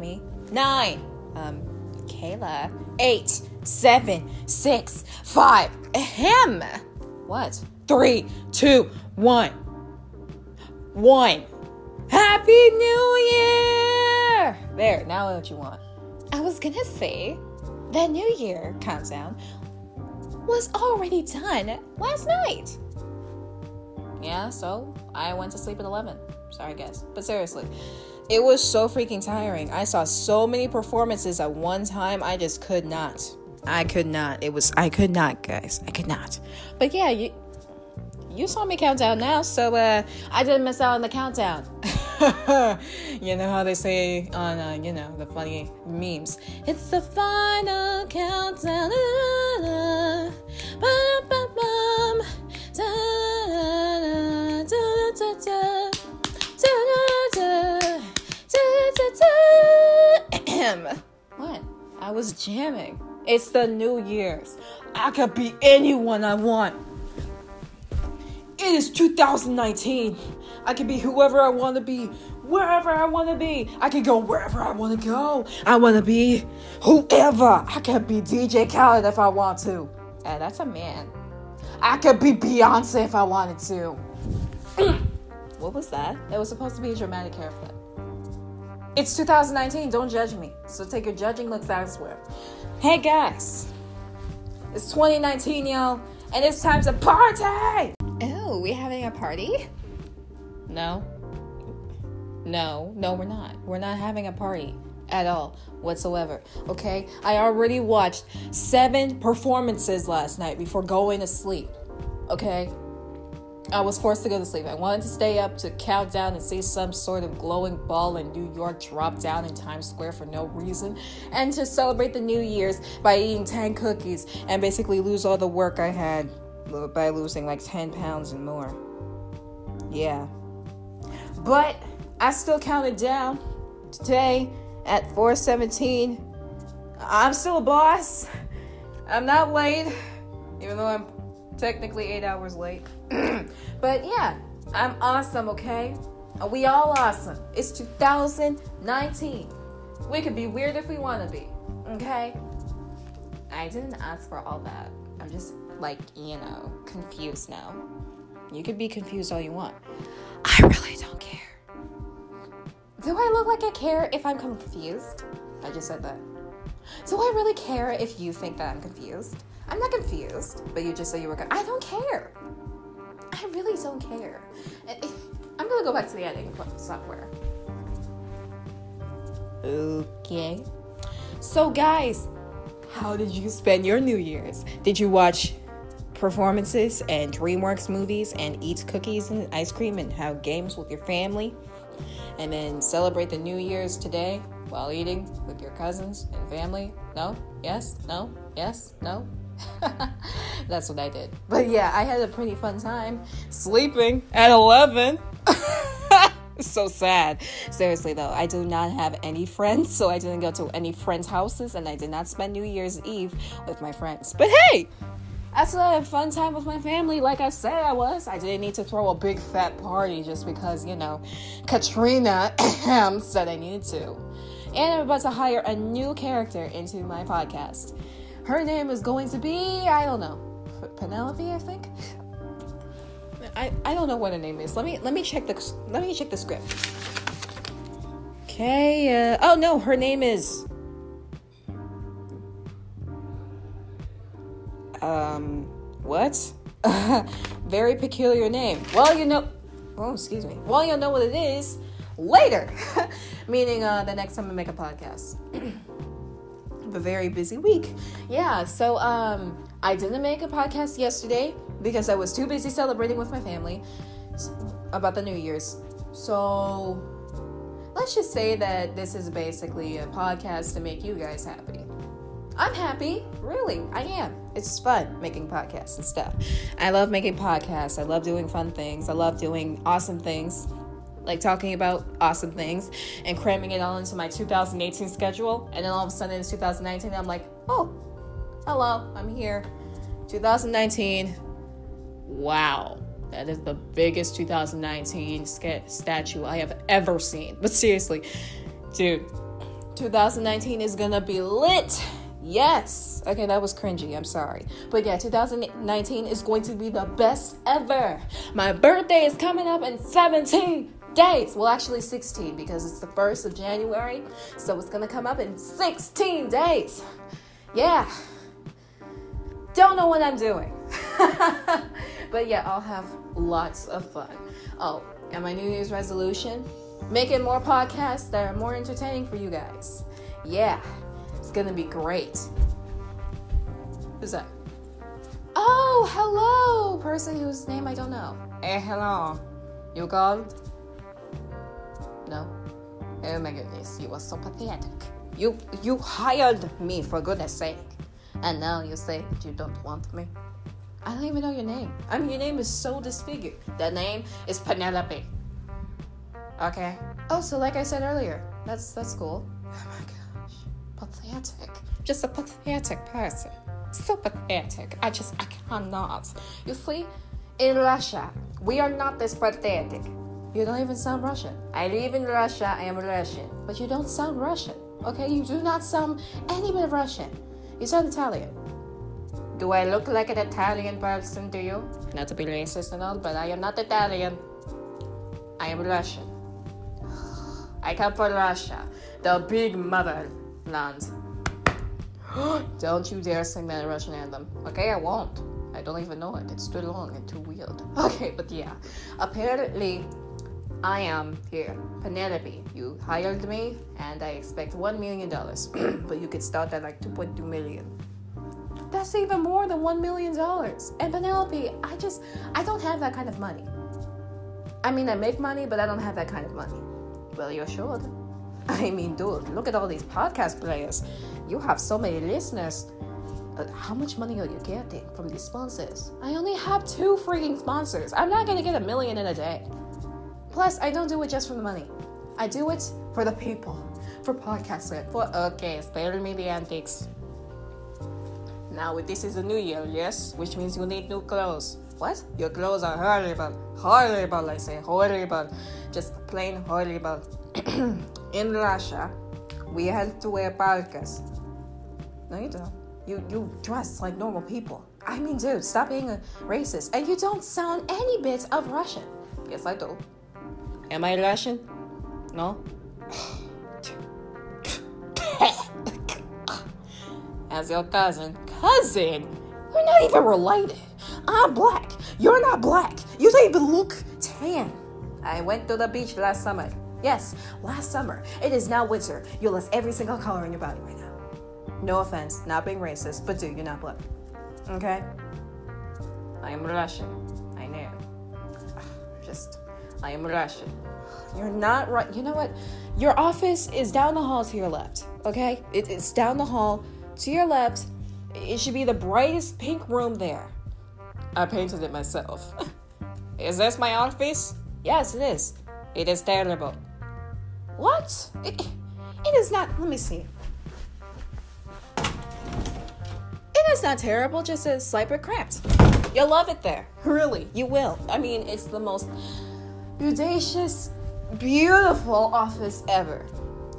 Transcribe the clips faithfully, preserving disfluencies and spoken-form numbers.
Excuse me. Nine. Um, Kayla. Eight. Seven. Six. Five. Ahem. What? Three. Two. One. One. Happy New Year! There, now what you want. I was gonna say, the New Year countdown was already done last night. Yeah, so I went to sleep at eleven. Sorry, guys. But seriously, it was so freaking tiring. I saw so many performances at one time. I just could not. I could not. It was, I could not, guys. I could not. But yeah, you you saw me count down now, so uh, I didn't miss out on the countdown. You know how they say on, uh, you know, the funny memes. It's the final countdown. Da, da, ba, ba, ba, da, da, da, da, da. What? I was jamming. It's the New Year's. I could be anyone I want. It is two thousand nineteen. I can be whoever I want to be, wherever I want to be. I can go wherever I want to go. I want to be whoever. I can be D J Khaled if I want to. And that's a man. I could be Beyonce if I wanted to. What was that? It was supposed to be a dramatic hair flip. It's two thousand nineteen. Don't judge me. So take your judging looks elsewhere. Hey guys, it's twenty nineteen, y'all, and it's time to party. Oh, we having a party? No. No, no, we're not. We're not having a party at all, whatsoever. Okay? I already watched seven performances last night before going to sleep. Okay? I was forced to go to sleep. I wanted to stay up to count down and see some sort of glowing ball in New York drop down in Times Square for no reason, and to celebrate the New Year's by eating ten cookies and basically lose all the work I had by losing like ten pounds and more. Yeah. But I still counted down today at four seventeen. I'm still a boss. I'm not late, even though I'm technically eight hours late. But yeah, I'm awesome, okay? We all awesome. It's two thousand nineteen. We could be weird if we want to be, okay? I didn't ask for all that. I'm just, like, you know, confused now. You could be confused all you want. I really don't care. Do I look like I care if I'm confused? I just said that. Do I really care if you think that I'm confused? I'm not confused, but you just said you were confused. I don't care. I really don't care. I'm gonna go back to the editing software. Okay. So guys, how did you spend your New Year's? Did you watch performances and DreamWorks movies and eat cookies and ice cream and have games with your family? And then celebrate the New Year's today while eating with your cousins and family? No? Yes? No? Yes? No? That's what I did. But yeah, I had a pretty fun time sleeping at eleven. So sad. Seriously though, I do not have any friends, so I didn't go to any friends' houses, and I did not spend New Year's Eve with my friends. But hey, I still had a fun time with my family like I said I was. I didn't need to throw a big fat party just because, you know, Katrina said I needed to. And I'm about to hire a new character into my podcast. Her name is going to be, I don't know, Penelope, I think. I, I don't know what her name is. Let me let me check the let me check the script. Okay. Uh, oh no, her name is um what? Very peculiar name. Well, you know. Oh, excuse me. Well, you'll know what it is later. Meaning, uh, the next time I make a podcast. A very busy week. Yeah, so um I didn't make a podcast yesterday because I was too busy celebrating with my family about the New Year's. So let's just say that this is basically a podcast to make you guys happy. I'm happy, really, I am. It's fun making podcasts and stuff. I love making podcasts. I love doing fun things. I love doing awesome things, like talking about awesome things and cramming it all into my two thousand eighteen schedule. And then all of a sudden it's two thousand nineteen. And I'm like, oh, hello, I'm here. two thousand nineteen. Wow. That is the biggest two thousand nineteen sk- statue I have ever seen. But seriously, dude, twenty nineteen is gonna be lit. Yes. Okay, that was cringy. I'm sorry. But yeah, twenty nineteen is going to be the best ever. My birthday is coming up in seventeen days. Well, actually sixteen, because it's the first of January. So it's going to come up in sixteen days. Yeah. Don't know what I'm doing. But yeah, I'll have lots of fun. Oh, and my New Year's resolution? Making more podcasts that are more entertaining for you guys. Yeah. It's gonna be great. Who's that? Oh, hello, person whose name I don't know. Hey, hello. You called? No. Oh my goodness, you are so pathetic. You you hired me, for goodness sake. And now you say that you don't want me. I don't even know your name. I mean, your name is so disfigured. The name is Penelope. Okay. Oh, so like I said earlier, that's that's cool. Oh my god. Pathetic. Just a pathetic person. So pathetic. I just, I cannot. You see, in Russia, we are not this pathetic. You don't even sound Russian. I live in Russia. I am Russian. But you don't sound Russian. Okay? You do not sound any bit Russian. You sound Italian. Do I look like an Italian person to you? Not to be racist and all, but I am not Italian. I am Russian. I come from Russia. The big mother. Land. Don't you dare sing that Russian anthem. Okay, I won't. I don't even know it. It's too long and too weird. Okay, but yeah. Apparently, I am here. Penelope, you hired me and I expect one million dollars. But you could start at like two point two million dollars. That's even more than one million dollars. And Penelope, I just, I don't have that kind of money. I mean, I make money, but I don't have that kind of money. Well, you should. I mean, dude, look at all these podcast players. You have so many listeners. Uh, how much money are you getting from these sponsors? I only have two freaking sponsors. I'm not going to get a million in a day. Plus, I don't do it just for the money. I do it for the people, for podcasting, for, okay, spare me the antics. Now, this is a new year, yes? Which means you need new clothes. What? Your clothes are horrible. Horrible, I say. Horrible. Just plain horrible. In Russia, we had to wear parkas. No, you don't. You you dress like normal people. I mean, dude, stop being a racist. And you don't sound any bit of Russian. Yes, I do. Am I Russian? No. As your cousin. Cousin? We're not even related. I'm black. You're not black. You don't even look tan. I went to the beach last summer. Yes, last summer. It is now winter. You lost every single color in your body right now. No offense, not being racist, but dude, you're not black. Okay? I am Russian. I know. Just, I am Russian. You're not right. You know what? Your office is down the hall to your left. Okay? It, it's down the hall to your left. It should be the brightest pink room there. I painted it myself. Is this my office? Yes, it is. It is terrible. What? It, it is not... Let me see. It is not terrible, just a slight bit cramped. You'll love it there. Really, you will. I mean, it's the most audacious, beautiful office ever.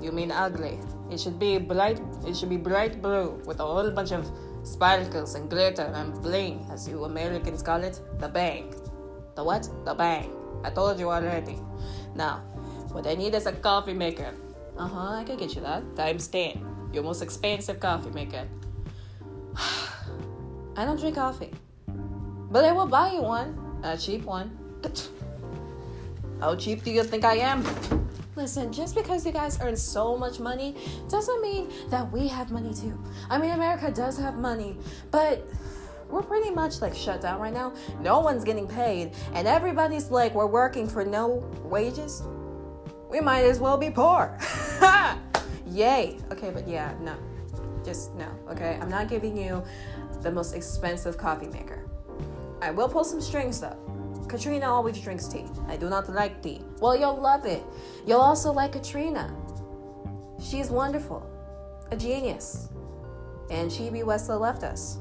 You mean ugly. It should be bright, it should be bright blue with a whole bunch of sparkles and glitter and bling, as you Americans call it. The bang. The what? The bang. I told you already. Now, what I need is a coffee maker. Uh-huh, I can get you that. times ten. Your most expensive coffee maker. I don't drink coffee. But I will buy you one. A cheap one. How cheap do you think I am? Listen, just because you guys earn so much money doesn't mean that we have money too. I mean, America does have money, but... we're pretty much like shut down right now. No one's getting paid. And everybody's like, we're working for no wages. We might as well be poor. Yay. Okay, but yeah, no. Just no, okay? I'm not giving you the most expensive coffee maker. I will pull some strings though. Katrina always drinks tea. I do not like tea. Well, you'll love it. You'll also like Katrina. She's wonderful. A genius. And Shiba Westlaw left us.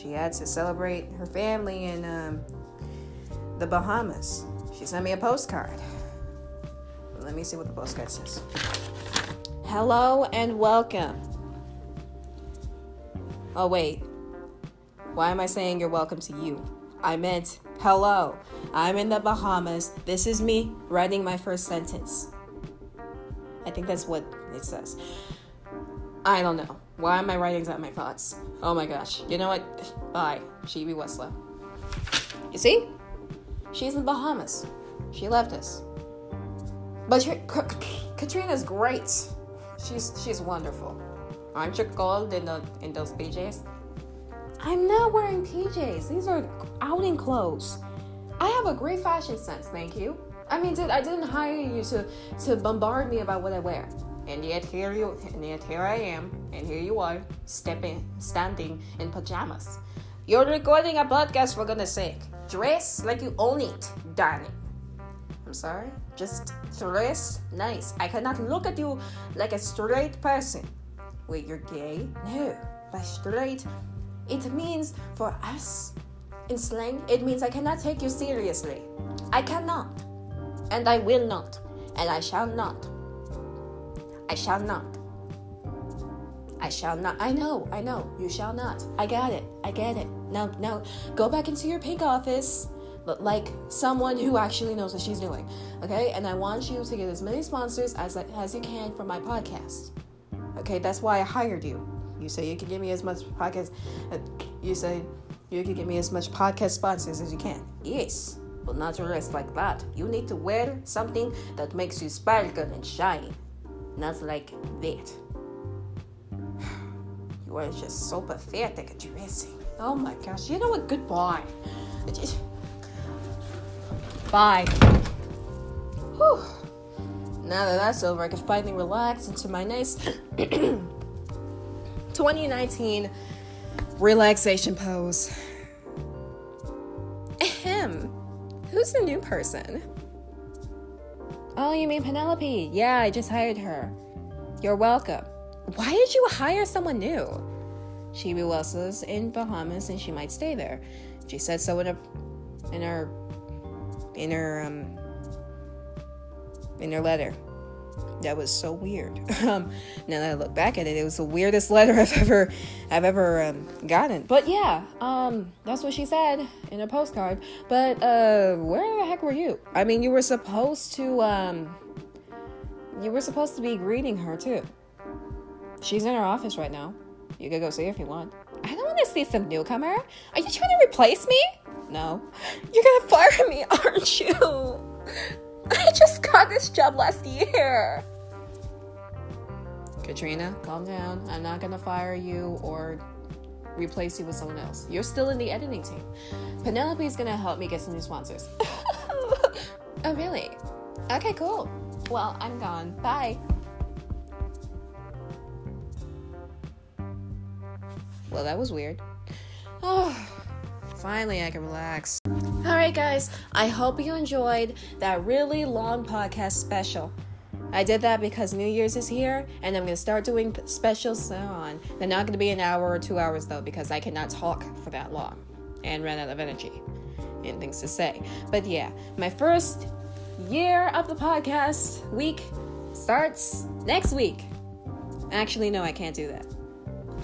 She had to celebrate her family in um, the Bahamas. She sent me a postcard. Let me see what the postcard says. Hello and welcome. Oh wait, why am I saying you're welcome to you? I meant hello. I'm in the Bahamas. This is me writing my first sentence. I think that's what it says. I don't know. Why am I writing out my thoughts? Oh my gosh. You know what? Bye. Shiba Westlaw. You see? She's in the Bahamas. She left us. But her, K- K- Katrina's great. She's she's wonderful. Aren't you cold in the in those P Js? I'm not wearing P Js. These are outing clothes. I have a great fashion sense, thank you. I mean, dude, I didn't hire you to, to bombard me about what I wear. And yet here you, and yet here I am, and here you are, stepping, standing in pajamas. You're recording a podcast, for goodness sake. Dress like you own it, darling. I'm sorry? Just dress nice. I cannot look at you like a straight person. Wait, you're gay? No. By straight, it means for us, in slang, it means I cannot take you seriously. I cannot. And I will not. And I shall not. I shall not. I shall not. I know, I know. You shall not. I got it. I get it. Now, now, go back into your pink office, like someone who actually knows what she's doing, okay? And I want you to get as many sponsors as as you can for my podcast, okay? That's why I hired you. You say you can give me as much podcast. Uh, you say you can give me as much podcast sponsors as you can. Yes, but not dress like that. You need to wear something that makes you sparkle and shine, not like that. You are just so pathetic at dressing. Oh my gosh! You know what? Goodbye. Bye. Whew. Now that that's over, I can finally relax into my nice twenty nineteen relaxation pose. Ahem. Who's the new person? Oh, you mean Penelope? Yeah, I just hired her. You're welcome. Why did you hire someone new? She was in Bahamas and she might stay there. She said so in her in her in her um in her letter. That was so weird. Um, now that I look back at it, it was the weirdest letter I've ever I've ever um, gotten. But yeah, um, that's what she said in her postcard. But uh, where the heck were you? I mean, you were supposed to um, you were supposed to be greeting her too. She's in her office right now. You could go see her if you want. I don't want to see some newcomer. Are you trying to replace me? No. You're gonna fire me, aren't you? I just got this job last year. Katrina, calm down. I'm not going to fire you or replace you with someone else. You're still in the editing team. Penelope's going to help me get some new sponsors. Oh, really? Okay, cool. Well, I'm gone. Bye. Well, that was weird. Oh, finally I can relax. Alright guys, I hope you enjoyed that really long podcast special. I did that because New Year's is here and I'm going to start doing specials on. They're not going to be an hour or two hours though because I cannot talk for that long and ran out of energy and things to say. But yeah, my first year of the podcast week starts next week. Actually, no, I can't do that.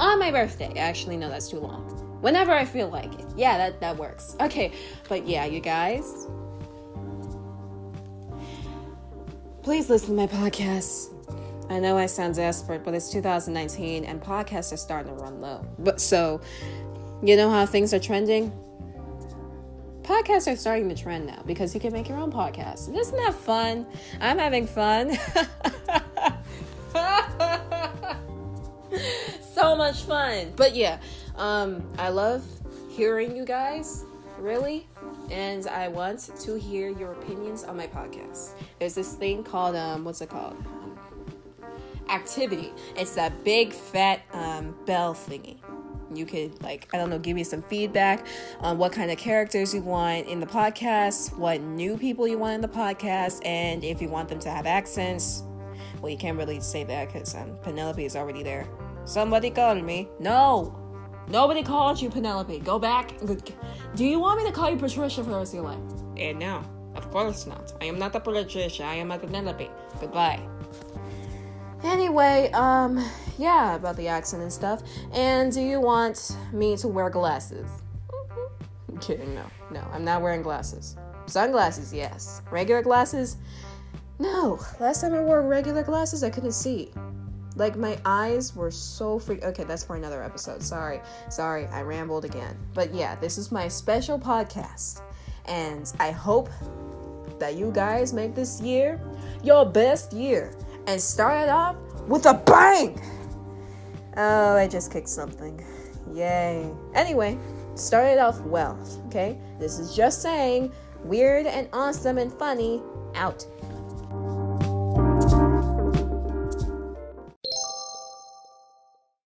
On my birthday. Actually, no, that's too long. Whenever I feel like it. Yeah, that, that works. Okay, but yeah, you guys. Please listen to my podcast. I know I sound desperate, but it's two thousand nineteen and podcasts are starting to run low. But so, you know how things are trending? Podcasts are starting to trend now because you can make your own podcast. Isn't that fun? I'm having fun. So much fun. But yeah. Um, I love hearing you guys, really, and I want to hear your opinions on my podcast. There's this thing called, um, what's it called? Activity. It's that big, fat, um, bell thingy. You could, like, I don't know, give me some feedback on what kind of characters you want in the podcast, what new people you want in the podcast, and if you want them to have accents. Well, you can't really say that because um, Penelope is already there. Somebody called me. No! Nobody called you Penelope. Go back. Do you want me to call you Patricia for the rest of your life? Eh, no. Of course not. I am not a Patricia. I am a Penelope. Goodbye. Anyway, um, yeah, about the accent and stuff. And do you want me to wear glasses? I'm kidding, no. No, I'm not wearing glasses. Sunglasses, yes. Regular glasses? No. Last time I wore regular glasses, I couldn't see. Like, my eyes were so freak... Okay, that's for another episode. Sorry. Sorry, I rambled again. But yeah, this is my special podcast. And I hope that you guys make this year your best year. And start it off with a bang! Oh, I just kicked something. Yay. Anyway, start it off well, okay? This is Just Saying, weird and awesome and funny, out.